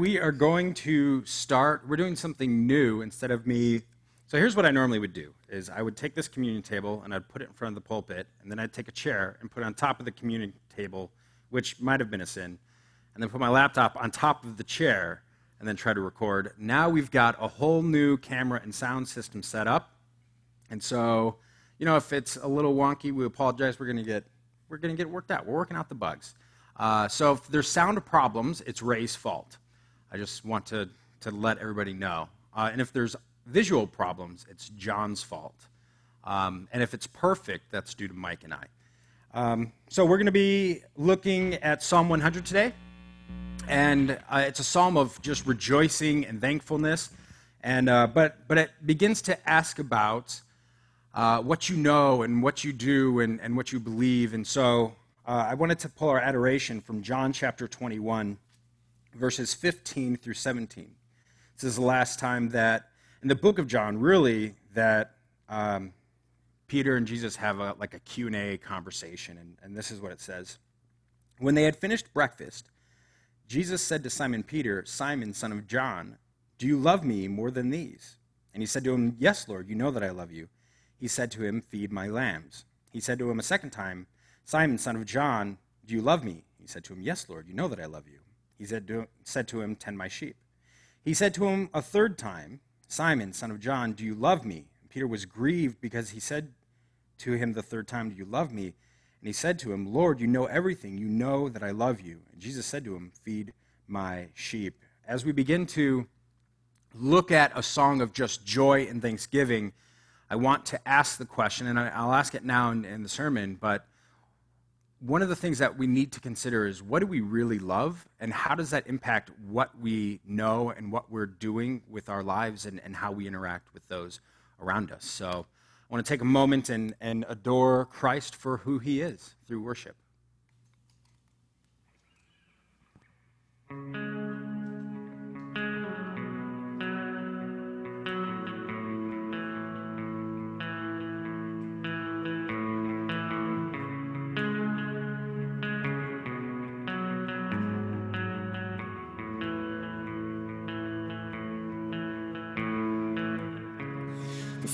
We are going to start, we're doing something new instead of me. So here's what I normally would do, is I would take this communion table and I'd put it in front of the pulpit, and then I'd take a chair and put it on top of the communion table, which might have been a sin, and then put my laptop on top of the chair and then try to record. Now we've got a whole new camera and sound system set up, and so, you know, if it's a little wonky, we apologize. We're gonna get worked out. We're working out the bugs. So if there's sound problems, it's Ray's fault. I just want to let everybody know. And if there's visual problems, it's John's fault. And if it's perfect, that's due to Mike and I. So we're going to be looking at Psalm 100 today. And it's a psalm of just rejoicing and thankfulness. And but it begins to ask about what you know and what you do and what you believe. And so I wanted to pull our adoration from John chapter 21. Verses 15 through 17. This is the last time that, in the book of John, really, that Peter and Jesus have a Q&A conversation, and this is what it says. When they had finished breakfast, Jesus said to Simon Peter, "Simon, son of John, do you love me more than these?" And he said to him, "Yes, Lord, you know that I love you." He said to him, "Feed my lambs." He said to him a second time, "Simon, son of John, do you love me?" He said to him, "Yes, Lord, you know that I love you." He said to him, "Tend my sheep." He said to him a third time, "Simon, son of John, do you love me?" And Peter was grieved because he said to him the third time, "Do you love me?" And he said to him, "Lord, you know everything. You know that I love you." And Jesus said to him, "Feed my sheep." As we begin to look at a song of just joy and thanksgiving, I want to ask the question, and I'll ask it now in the sermon, but one of the things that we need to consider is, what do we really love, and how does that impact what we know and what we're doing with our lives and how we interact with those around us? So I want to take a moment and adore Christ for who he is through worship.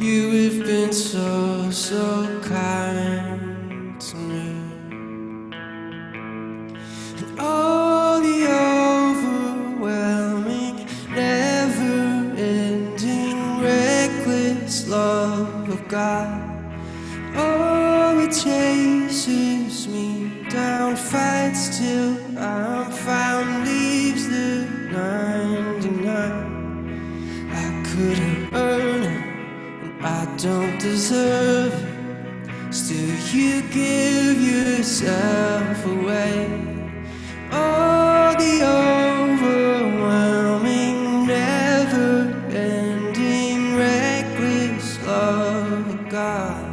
You have been so, so kind to me. And all the overwhelming, never-ending, reckless love of God. Oh, it chases me down, fights till I'm found, leaves the 99. I couldn't earn it, I don't deserve it, still you give yourself away. Oh, the overwhelming, never-ending, reckless love of God.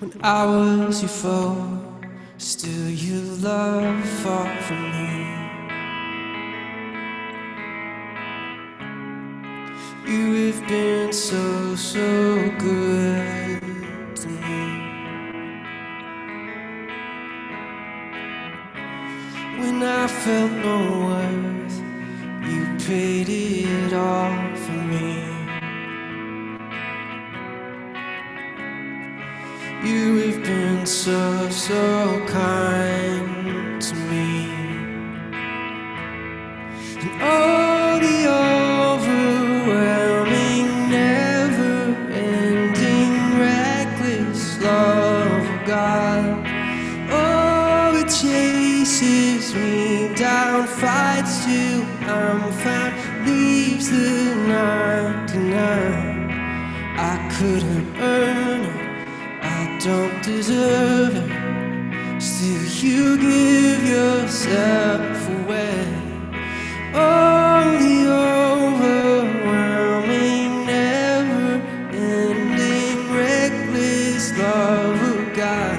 When I was your foe, still your love fought for me. You have been so, so good to me. When I felt no worth, you paid it all for me. You have been so, so kind to me. And all the overwhelming, never-ending, reckless love of God. Oh, it chases me down, fights till I'm found, leaves the 99. couldn't earn it, I don't deserve it. Still you give yourself away. Oh, the overwhelming, never-ending, reckless love of God.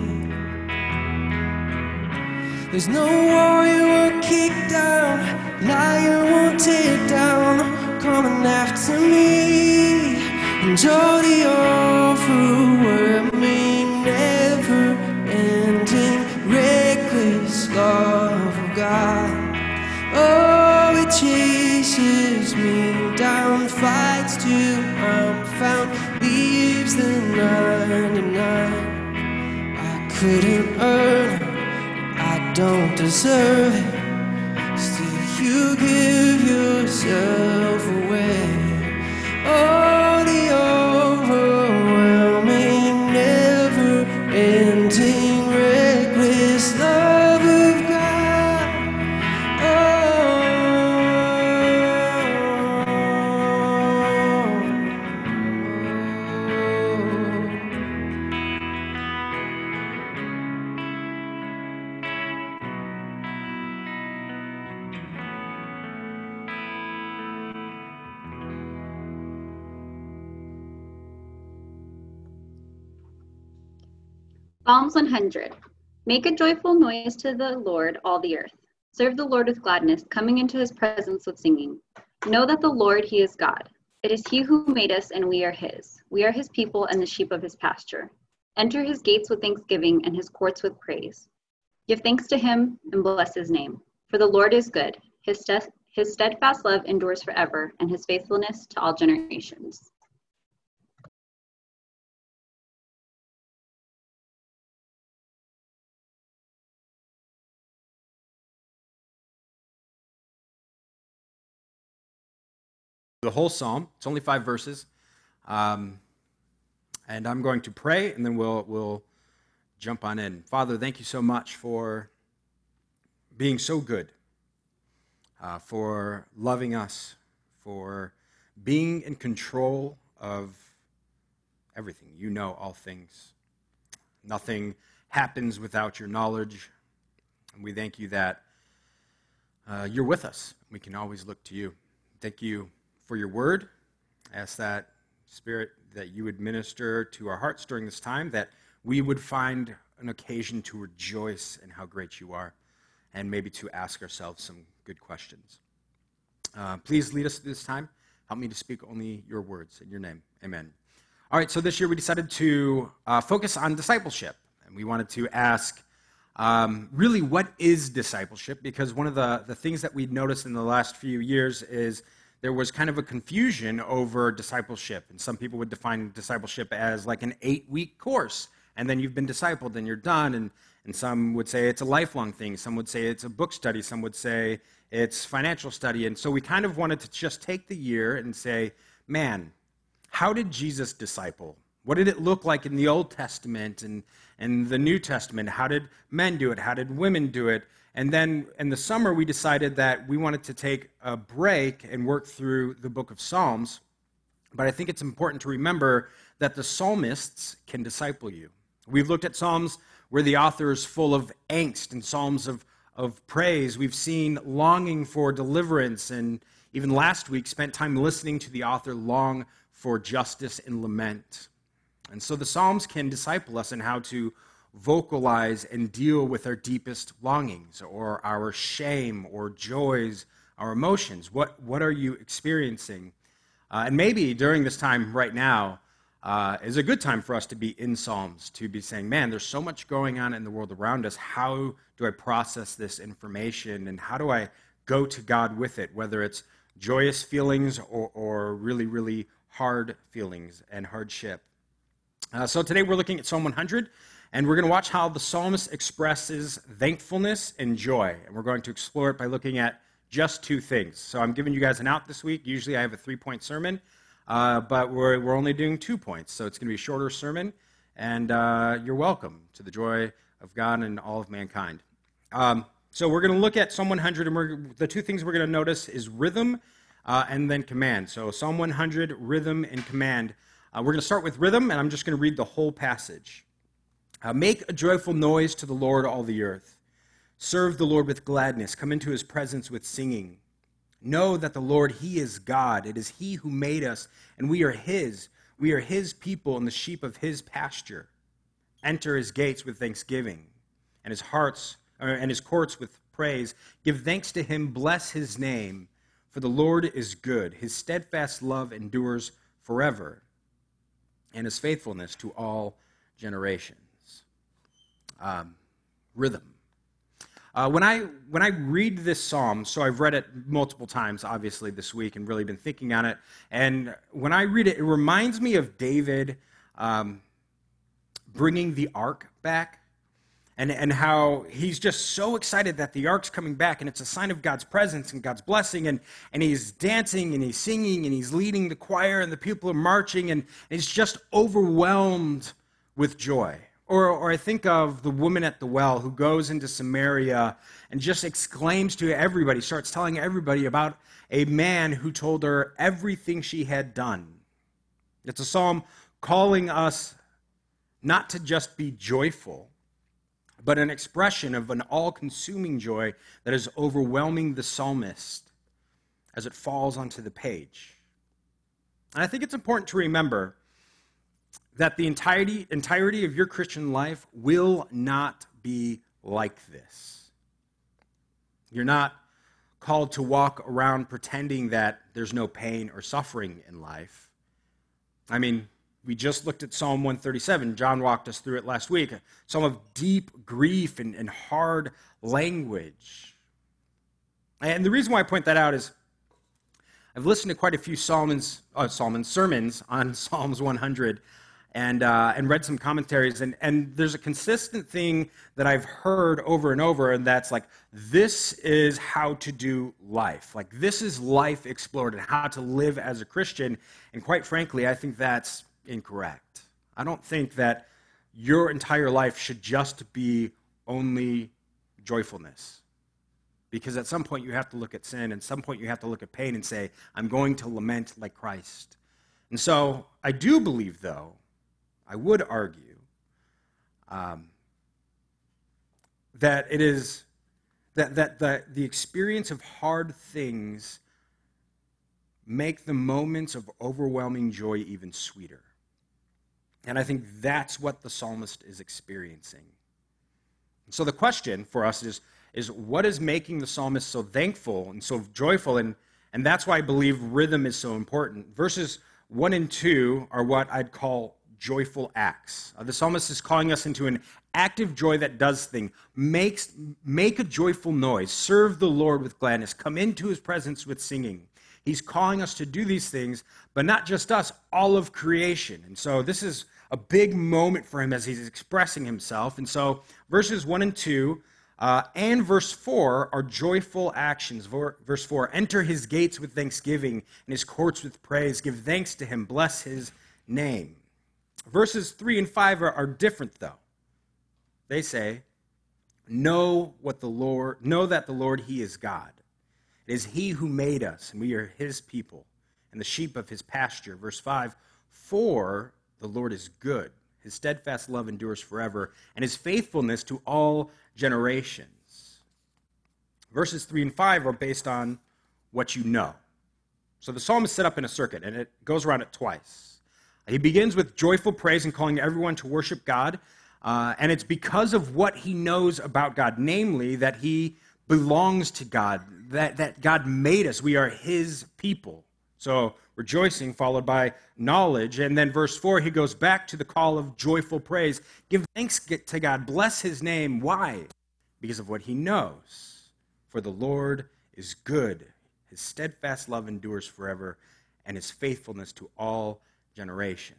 There's no wall you won't kick down, lie you won't tear down, coming after me. And you're the overwhelming, never-ending, reckless love of God. Oh, it chases me down, fights till I'm found, leaves the 99. I couldn't earn it, don't deserve it, still you give yourself away. Oh, the overwhelming, never-ending, reckless love of God. Psalms 100. Make a joyful noise to the Lord, all the earth. Serve the Lord with gladness, coming into his presence with singing. Know that the Lord, he is God. It is he who made us, and we are his. We are his people and the sheep of his pasture. Enter his gates with thanksgiving and his courts with praise. Give thanks to him and bless his name. For the Lord is good. His steadfast love endures forever, and his faithfulness to all generations. The whole psalm. It's only 5 verses, and I'm going to pray, and then we'll jump on in. Father, thank you so much for being so good, for loving us, for being in control of everything. You know all things. Nothing happens without your knowledge, and we thank you that you're with us. We can always look to you. Thank you for your word. I ask that, Spirit, that you would minister to our hearts during this time, that we would find an occasion to rejoice in how great you are, and maybe to ask ourselves some good questions. Please lead us through this time. Help me to speak only your words in your name. Amen. All right, so this year we decided to focus on discipleship, and we wanted to ask, really, what is discipleship? Because one of the things that we'd noticed in the last few years is there was kind of a confusion over discipleship. And some people would define discipleship as like an 8-week course, and then you've been discipled and you're done. And some would say it's a lifelong thing. Some would say it's a book study. Some would say it's financial study. And so we kind of wanted to just take the year and say, man, how did Jesus disciple? What did it look like in the Old Testament and the New Testament? How did men do it? How did women do it? And then in the summer, we decided that we wanted to take a break and work through the book of Psalms. But I think it's important to remember that the psalmists can disciple you. We've looked at Psalms where the author is full of angst and Psalms of praise. We've seen longing for deliverance, and even last week spent time listening to the author long for justice and lament. And so the Psalms can disciple us in how to vocalize and deal with our deepest longings or our shame or joys our emotions. What are you experiencing? And maybe during this time right now is a good time for us to be in Psalms, to be saying, man, there's so much going on in the world around us. How do I process this information, and how do I go to God with it, whether it's joyous feelings or really, really hard feelings and hardship? So today we're looking at Psalm 100, and we're going to watch how the psalmist expresses thankfulness and joy. And we're going to explore it by looking at just two things. So I'm giving you guys an out this week. Usually I have a three-point sermon, but we're only doing 2 points. So it's going to be a shorter sermon, and you're welcome to the joy of God and all of mankind. So we're going to look at Psalm 100, and the two things we're going to notice is rhythm and then command. So Psalm 100, rhythm and command. We're going to start with rhythm, and I'm just going to read the whole passage. Make a joyful noise to the Lord, all the earth. Serve the Lord with gladness. Come into his presence with singing. Know that the Lord, he is God. It is he who made us, and we are his. We are his people and the sheep of his pasture. Enter his gates with thanksgiving, and his courts with praise. Give thanks to him. Bless his name. For the Lord is good. His steadfast love endures forever, and his faithfulness to all generations. Rhythm. When I read this psalm, so I've read it multiple times, obviously, this week and really been thinking on it, and when I read it, it reminds me of David bringing the ark back, and how he's just so excited that the ark's coming back, and it's a sign of God's presence and God's blessing, and he's dancing, and he's singing, and he's leading the choir, and the people are marching, and he's just overwhelmed with joy. Or I think of the woman at the well who goes into Samaria and just exclaims to everybody, starts telling everybody about a man who told her everything she had done. It's a psalm calling us not to just be joyful, but an expression of an all-consuming joy that is overwhelming the psalmist as it falls onto the page. And I think it's important to remember that the entirety of your Christian life will not be like this. You're not called to walk around pretending that there's no pain or suffering in life. I mean, we just looked at Psalm 137. John walked us through it last week. A psalm of deep grief and hard language. And the reason why I point that out is I've listened to quite a few sermons on Psalms 100, and read some commentaries, and there's a consistent thing that I've heard over and over, and that's like, this is how to do life. Like, this is life explored and how to live as a Christian, and quite frankly, I think that's incorrect. I don't think that your entire life should just be only joyfulness, because at some point you have to look at sin, and at some point you have to look at pain and say, I'm going to lament like Christ. And so I do believe, though, I would argue that it is that the experience of hard things make the moments of overwhelming joy even sweeter. And I think that's what the psalmist is experiencing. And so the question for us is what is making the psalmist so thankful and so joyful? And that's why I believe rhythm is so important. Verses 1 and 2 are what I'd call joyful acts. The psalmist is calling us into an active joy that does things. Make a joyful noise. Serve the Lord with gladness. Come into his presence with singing. He's calling us to do these things, but not just us, all of creation. And so this is a big moment for him as he's expressing himself. And so verses 1 and 2 and verse 4 are joyful actions. Verse 4, enter his gates with thanksgiving and his courts with praise. Give thanks to him. Bless his name. Verses 3 and 5 are different, though. They say, know that the Lord, he is God. It is he who made us, and we are his people, and the sheep of his pasture. Verse 5, for the Lord is good. His steadfast love endures forever, and his faithfulness to all generations. Verses 3 and 5 are based on what you know. So the psalm is set up in a circuit, and it goes around it twice. He begins with joyful praise and calling everyone to worship God, and it's because of what he knows about God, namely that he belongs to God, that God made us. We are his people. So rejoicing followed by knowledge. And then verse 4, he goes back to the call of joyful praise. Give thanks to God. Bless his name. Why? Because of what he knows. For the Lord is good. His steadfast love endures forever, and his faithfulness to all generations.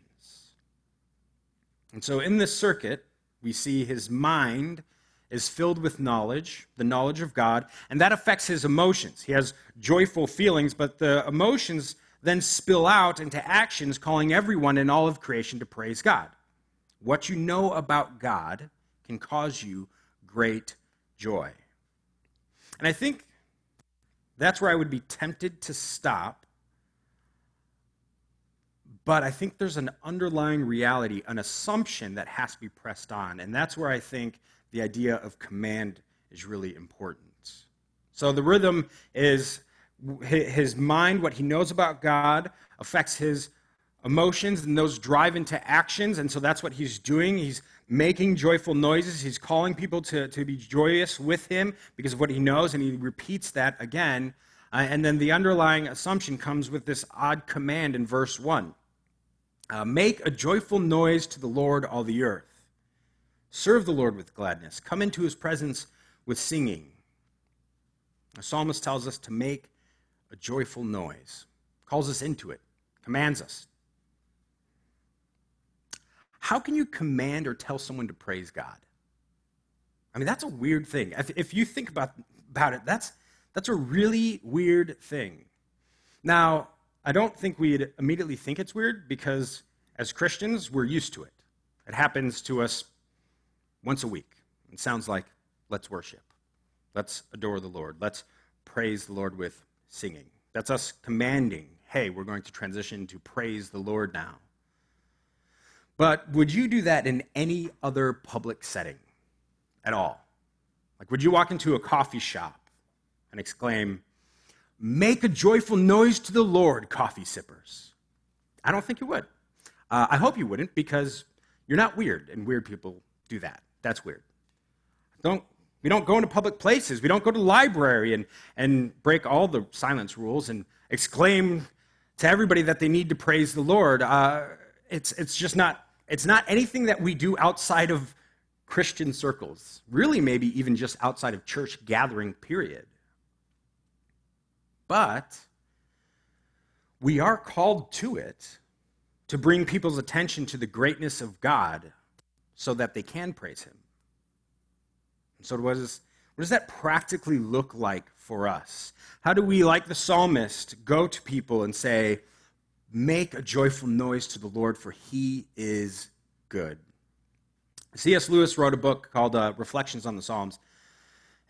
And so in this circuit, we see his mind is filled with knowledge, the knowledge of God, and that affects his emotions. He has joyful feelings, but the emotions then spill out into actions, calling everyone in all of creation to praise God. What you know about God can cause you great joy. And I think that's where I would be tempted to stop, but I think there's an underlying reality, an assumption that has to be pressed on, and that's where I think the idea of command is really important. So the rhythm is his mind, what he knows about God, affects his emotions, and those drive into actions, and so that's what he's doing. He's making joyful noises. He's calling people to be joyous with him because of what he knows, and he repeats that again. And then the underlying assumption comes with this odd command in verse 1. Make a joyful noise to the Lord, all the earth. Serve the Lord with gladness. Come into his presence with singing. The psalmist tells us to make a joyful noise, calls us into it, commands us. How can you command or tell someone to praise God? I mean, that's a weird thing. If you think about it, that's a really weird thing. Now, I don't think we'd immediately think it's weird because as Christians, we're used to it. It happens to us once a week. It sounds like, let's worship. Let's adore the Lord. Let's praise the Lord with singing. That's us commanding, hey, we're going to transition to praise the Lord now. But would you do that in any other public setting at all? Like, would you walk into a coffee shop and exclaim, make a joyful noise to the Lord, coffee sippers? I don't think you would. I hope you wouldn't, because you're not weird, and weird people do that. That's weird. We don't go into public places. We don't go to the library and break all the silence rules and exclaim to everybody that they need to praise the Lord. It's just not, it's not anything that we do outside of Christian circles, really maybe even just outside of church gathering, period. But we are called to it to bring people's attention to the greatness of God so that they can praise him. So what does that practically look like for us? How do we, like the psalmist, go to people and say, make a joyful noise to the Lord, for he is good? C.S. Lewis wrote a book called Reflections on the Psalms,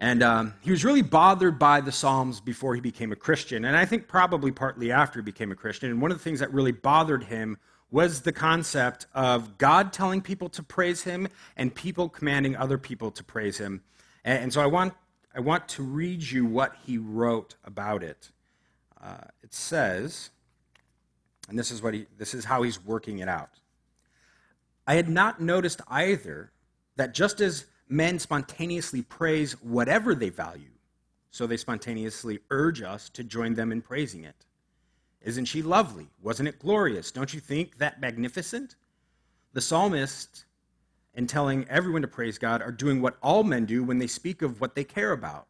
and he was really bothered by the Psalms before he became a Christian, and I think probably partly after he became a Christian, and one of the things that really bothered him was the concept of God telling people to praise him and people commanding other people to praise him. And so I want to read you what he wrote about it. It says, and this is how he's working it out. I had not noticed either that just as men spontaneously praise whatever they value, so they spontaneously urge us to join them in praising it. Isn't she lovely? Wasn't it glorious? Don't you think that magnificent? The psalmist, in telling everyone to praise God, are doing what all men do when they speak of what they care about.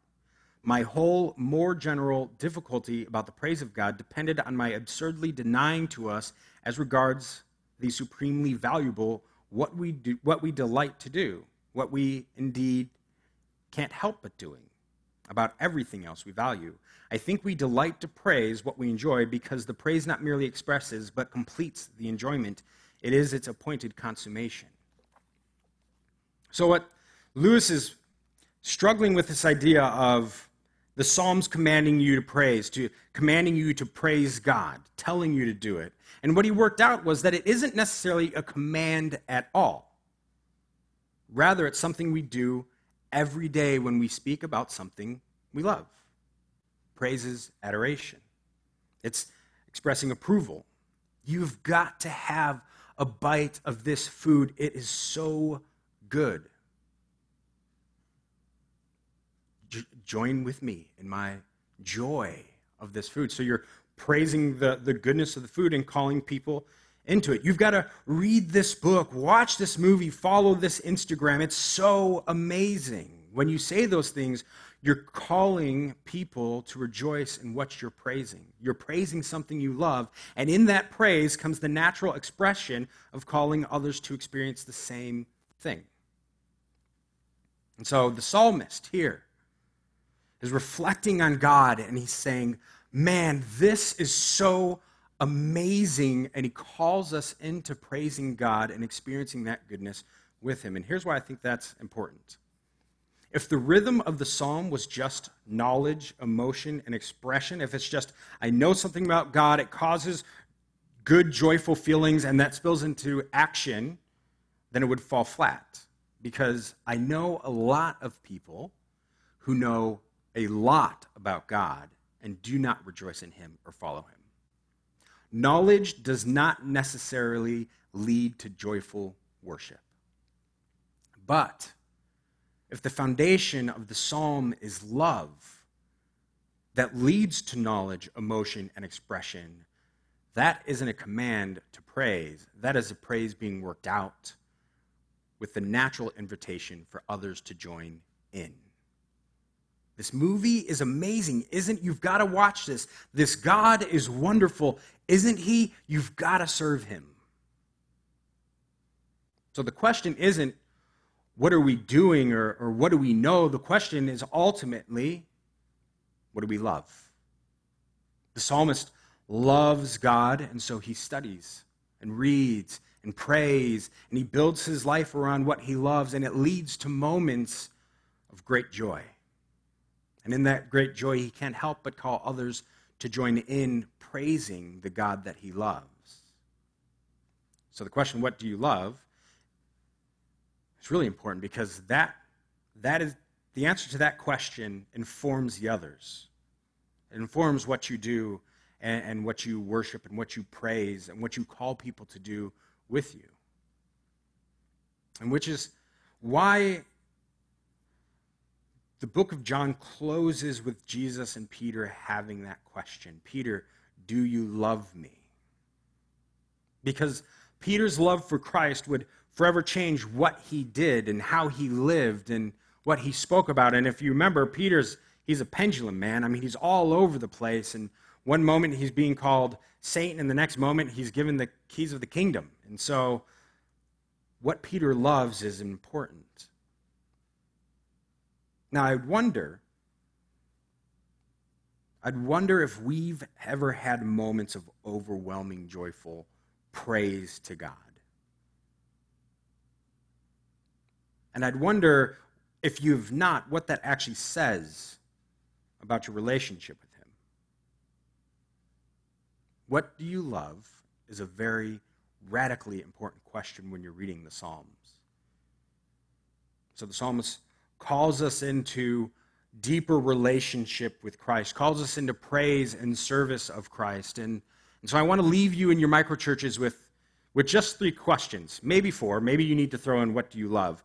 My whole more general difficulty about the praise of God depended on my absurdly denying to us, as regards the supremely valuable, what we delight to do, what we indeed can't help but doing about everything else we value. I think we delight to praise what we enjoy because the praise not merely expresses but completes the enjoyment. It is its appointed consummation. So what Lewis is struggling with, this idea of the Psalms commanding you to praise, commanding you to praise God, telling you to do it. And what he worked out was that it isn't necessarily a command at all. Rather, it's something we do every day when we speak about something we love. Praise is adoration. It's expressing approval. You've got to have a bite of this food. It is so good. join with me in my joy of this food. So you're praising the goodness of the food and calling people into it. You've got to read this book, watch this movie, follow this Instagram. It's so amazing. When you say those things, you're calling people to rejoice in what you're praising. You're praising something you love, and in that praise comes the natural expression of calling others to experience the same thing. And so the psalmist here is reflecting on God, and he's saying, man, this is so amazing, and he calls us into praising God and experiencing that goodness with him. And here's why I think that's important. If the rhythm of the psalm was just knowledge, emotion, and expression, if it's just, I know something about God, it causes good, joyful feelings, and that spills into action, then it would fall flat. Because I know a lot of people who know a lot about God and do not rejoice in him or follow him. Knowledge does not necessarily lead to joyful worship. But if the foundation of the psalm is love that leads to knowledge, emotion, and expression, that isn't a command to praise. That is a praise being worked out with the natural invitation for others to join in. This movie is amazing, isn't? You've got to watch this. This God is wonderful, isn't he? You've got to serve him. So the question isn't, what are we doing or what do we know? The question is ultimately, what do we love? The psalmist loves God, and so he studies and reads and prays, and he builds his life around what he loves, and it leads to moments of great joy. And in that great joy, he can't help but call others to join in praising the God that he loves. So the question, what do you love? It's really important because that is the answer to that question informs the others. It informs what you do and what you worship and what you praise and what you call people to do with you. And which is why the book of John closes with Jesus and Peter having that question. Peter, do you love me? Because Peter's love for Christ would forever change what he did and how he lived and what he spoke about. And if you remember, he's a pendulum man. I mean, he's all over the place. And one moment he's being called Satan, and the next moment he's given the keys of the kingdom. And so what Peter loves is important. Now, I'd wonder if we've ever had moments of overwhelming, joyful praise to God. And I'd wonder, if you've not, what that actually says about your relationship with him. What do you love is a very radically important question when you're reading the Psalms. So the psalmist calls us into deeper relationship with Christ, calls us into praise and service of Christ. And so I want to leave you in your microchurches with just 3 questions, maybe 4. Maybe you need to throw in, what do you love?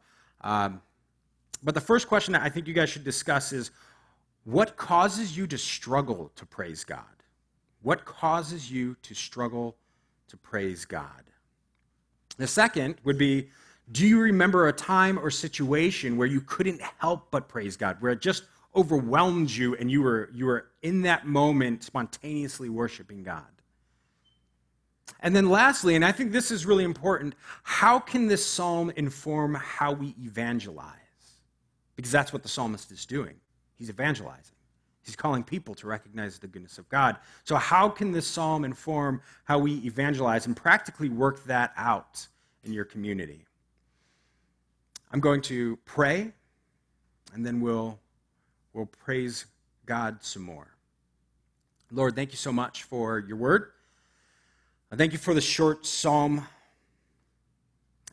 But the first question that I think you guys should discuss is, what causes you to struggle to praise God? What causes you to struggle to praise God? The second would be, do you remember a time or situation where you couldn't help but praise God, where it just overwhelmed you and you were in that moment spontaneously worshiping God? And then lastly, and I think this is really important, how can this psalm inform how we evangelize? Because that's what the psalmist is doing. He's evangelizing. He's calling people to recognize the goodness of God. So how can this psalm inform how we evangelize and practically work that out in your community? I'm going to pray, and then we'll praise God some more. Lord, thank you so much for your word. I thank you for the short psalm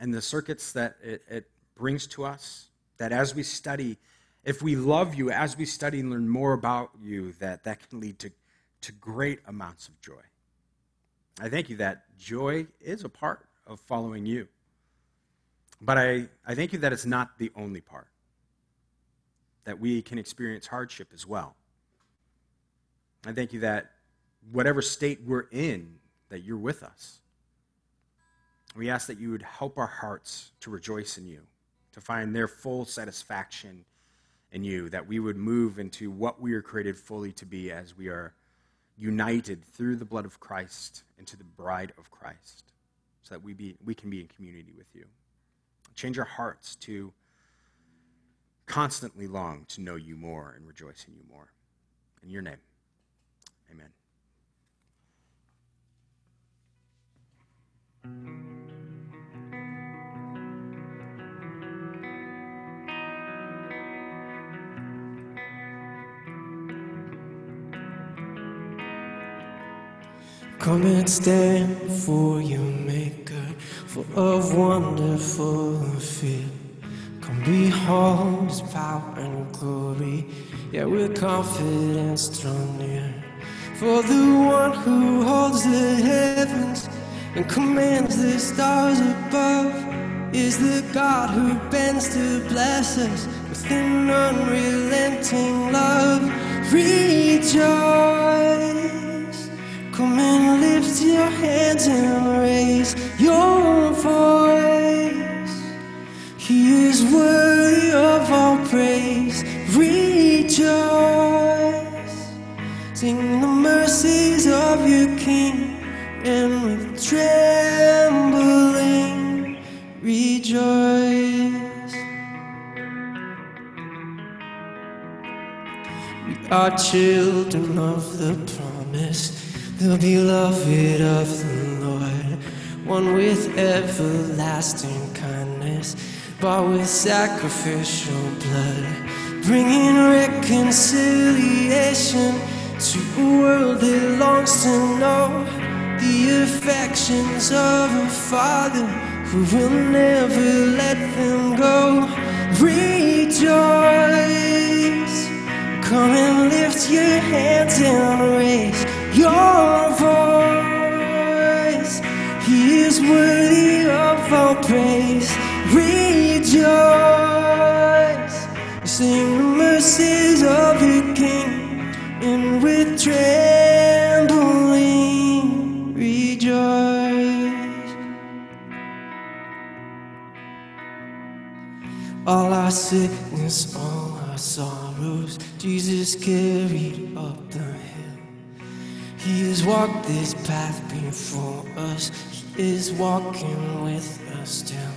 and the circuits that it brings to us, that as we study, if we love you, as we study and learn more about you, that can lead to great amounts of joy. I thank you that joy is a part of following you. But I thank you that it's not the only part. that we can experience hardship as well. I thank you that whatever state we're in, that you're with us. We ask that you would help our hearts to rejoice in you, to find their full satisfaction in you, that we would move into what we are created fully to be as we are united through the blood of Christ into the bride of Christ, so that we can be in community with you. Change our hearts to constantly long to know you more and rejoice in you more. In your name, amen. Come and stand before your Maker, full of wonderful fear. Come behold his power and glory, yet with confidence draw near. For the one who holds the heavens and commands the stars above is the God who bends to bless us with an unrelenting love. Rejoice, come and lift your hands and raise your voice. He is worthy of all praise. Rejoice, sing the mercies of your King, and with trembling rejoice. We are children of the promise, the beloved of the Lord, one with everlasting kindness, bought with sacrificial blood, bringing reconciliation to a world that longs to know the affections of a Father who will never let them go. Rejoice, come and lift your hands and raise your voice. He is worthy of all praise. Rejoice, sing the mercies of your King, and with trembling rejoice. All our sickness, all our sorrows, Jesus carried up the hill. He has walked this path before us. He is walking with us still,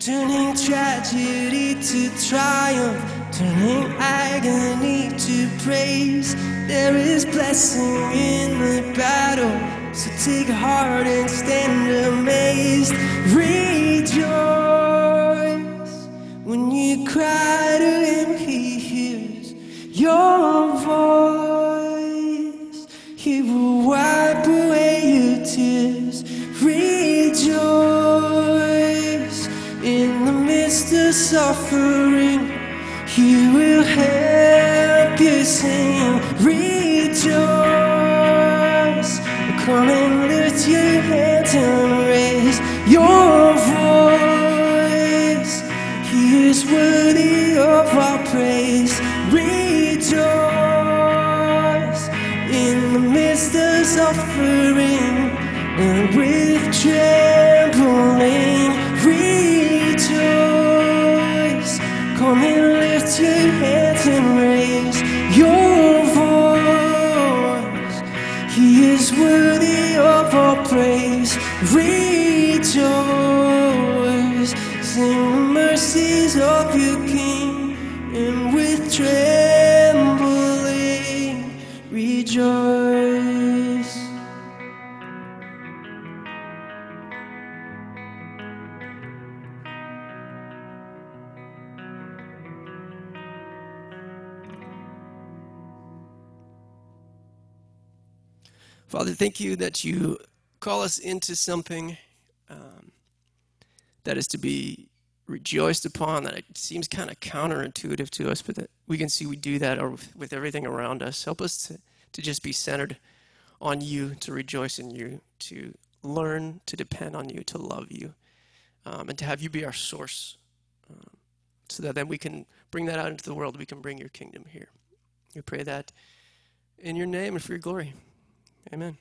turning tragedy to triumph, turning agony to praise. There is blessing in the battle, so take heart and stand amazed. Rejoice, when you cry to him, he hears your voice. He will wipe away your tears. Rejoice, in the midst of suffering, he will help you sing. Rejoice, come and lift your hands and raise your voice. He is worthy of our praise. Rejoice, in the midst of suffering, and with trembling rejoice. Come and lift your hands and raise your voice. He is worthy of all praise. Rejoice, sing the mercies of your King, and with trembling rejoice. Father, thank you that you call us into something that is to be rejoiced upon, that it seems kind of counterintuitive to us, but that we can see we do that with everything around us. Help us to just be centered on you, to rejoice in you, to learn to depend on you, to love you, and to have you be our source, so that then we can bring that out into the world. We can bring your kingdom here. We pray that in your name and for your glory. Amen.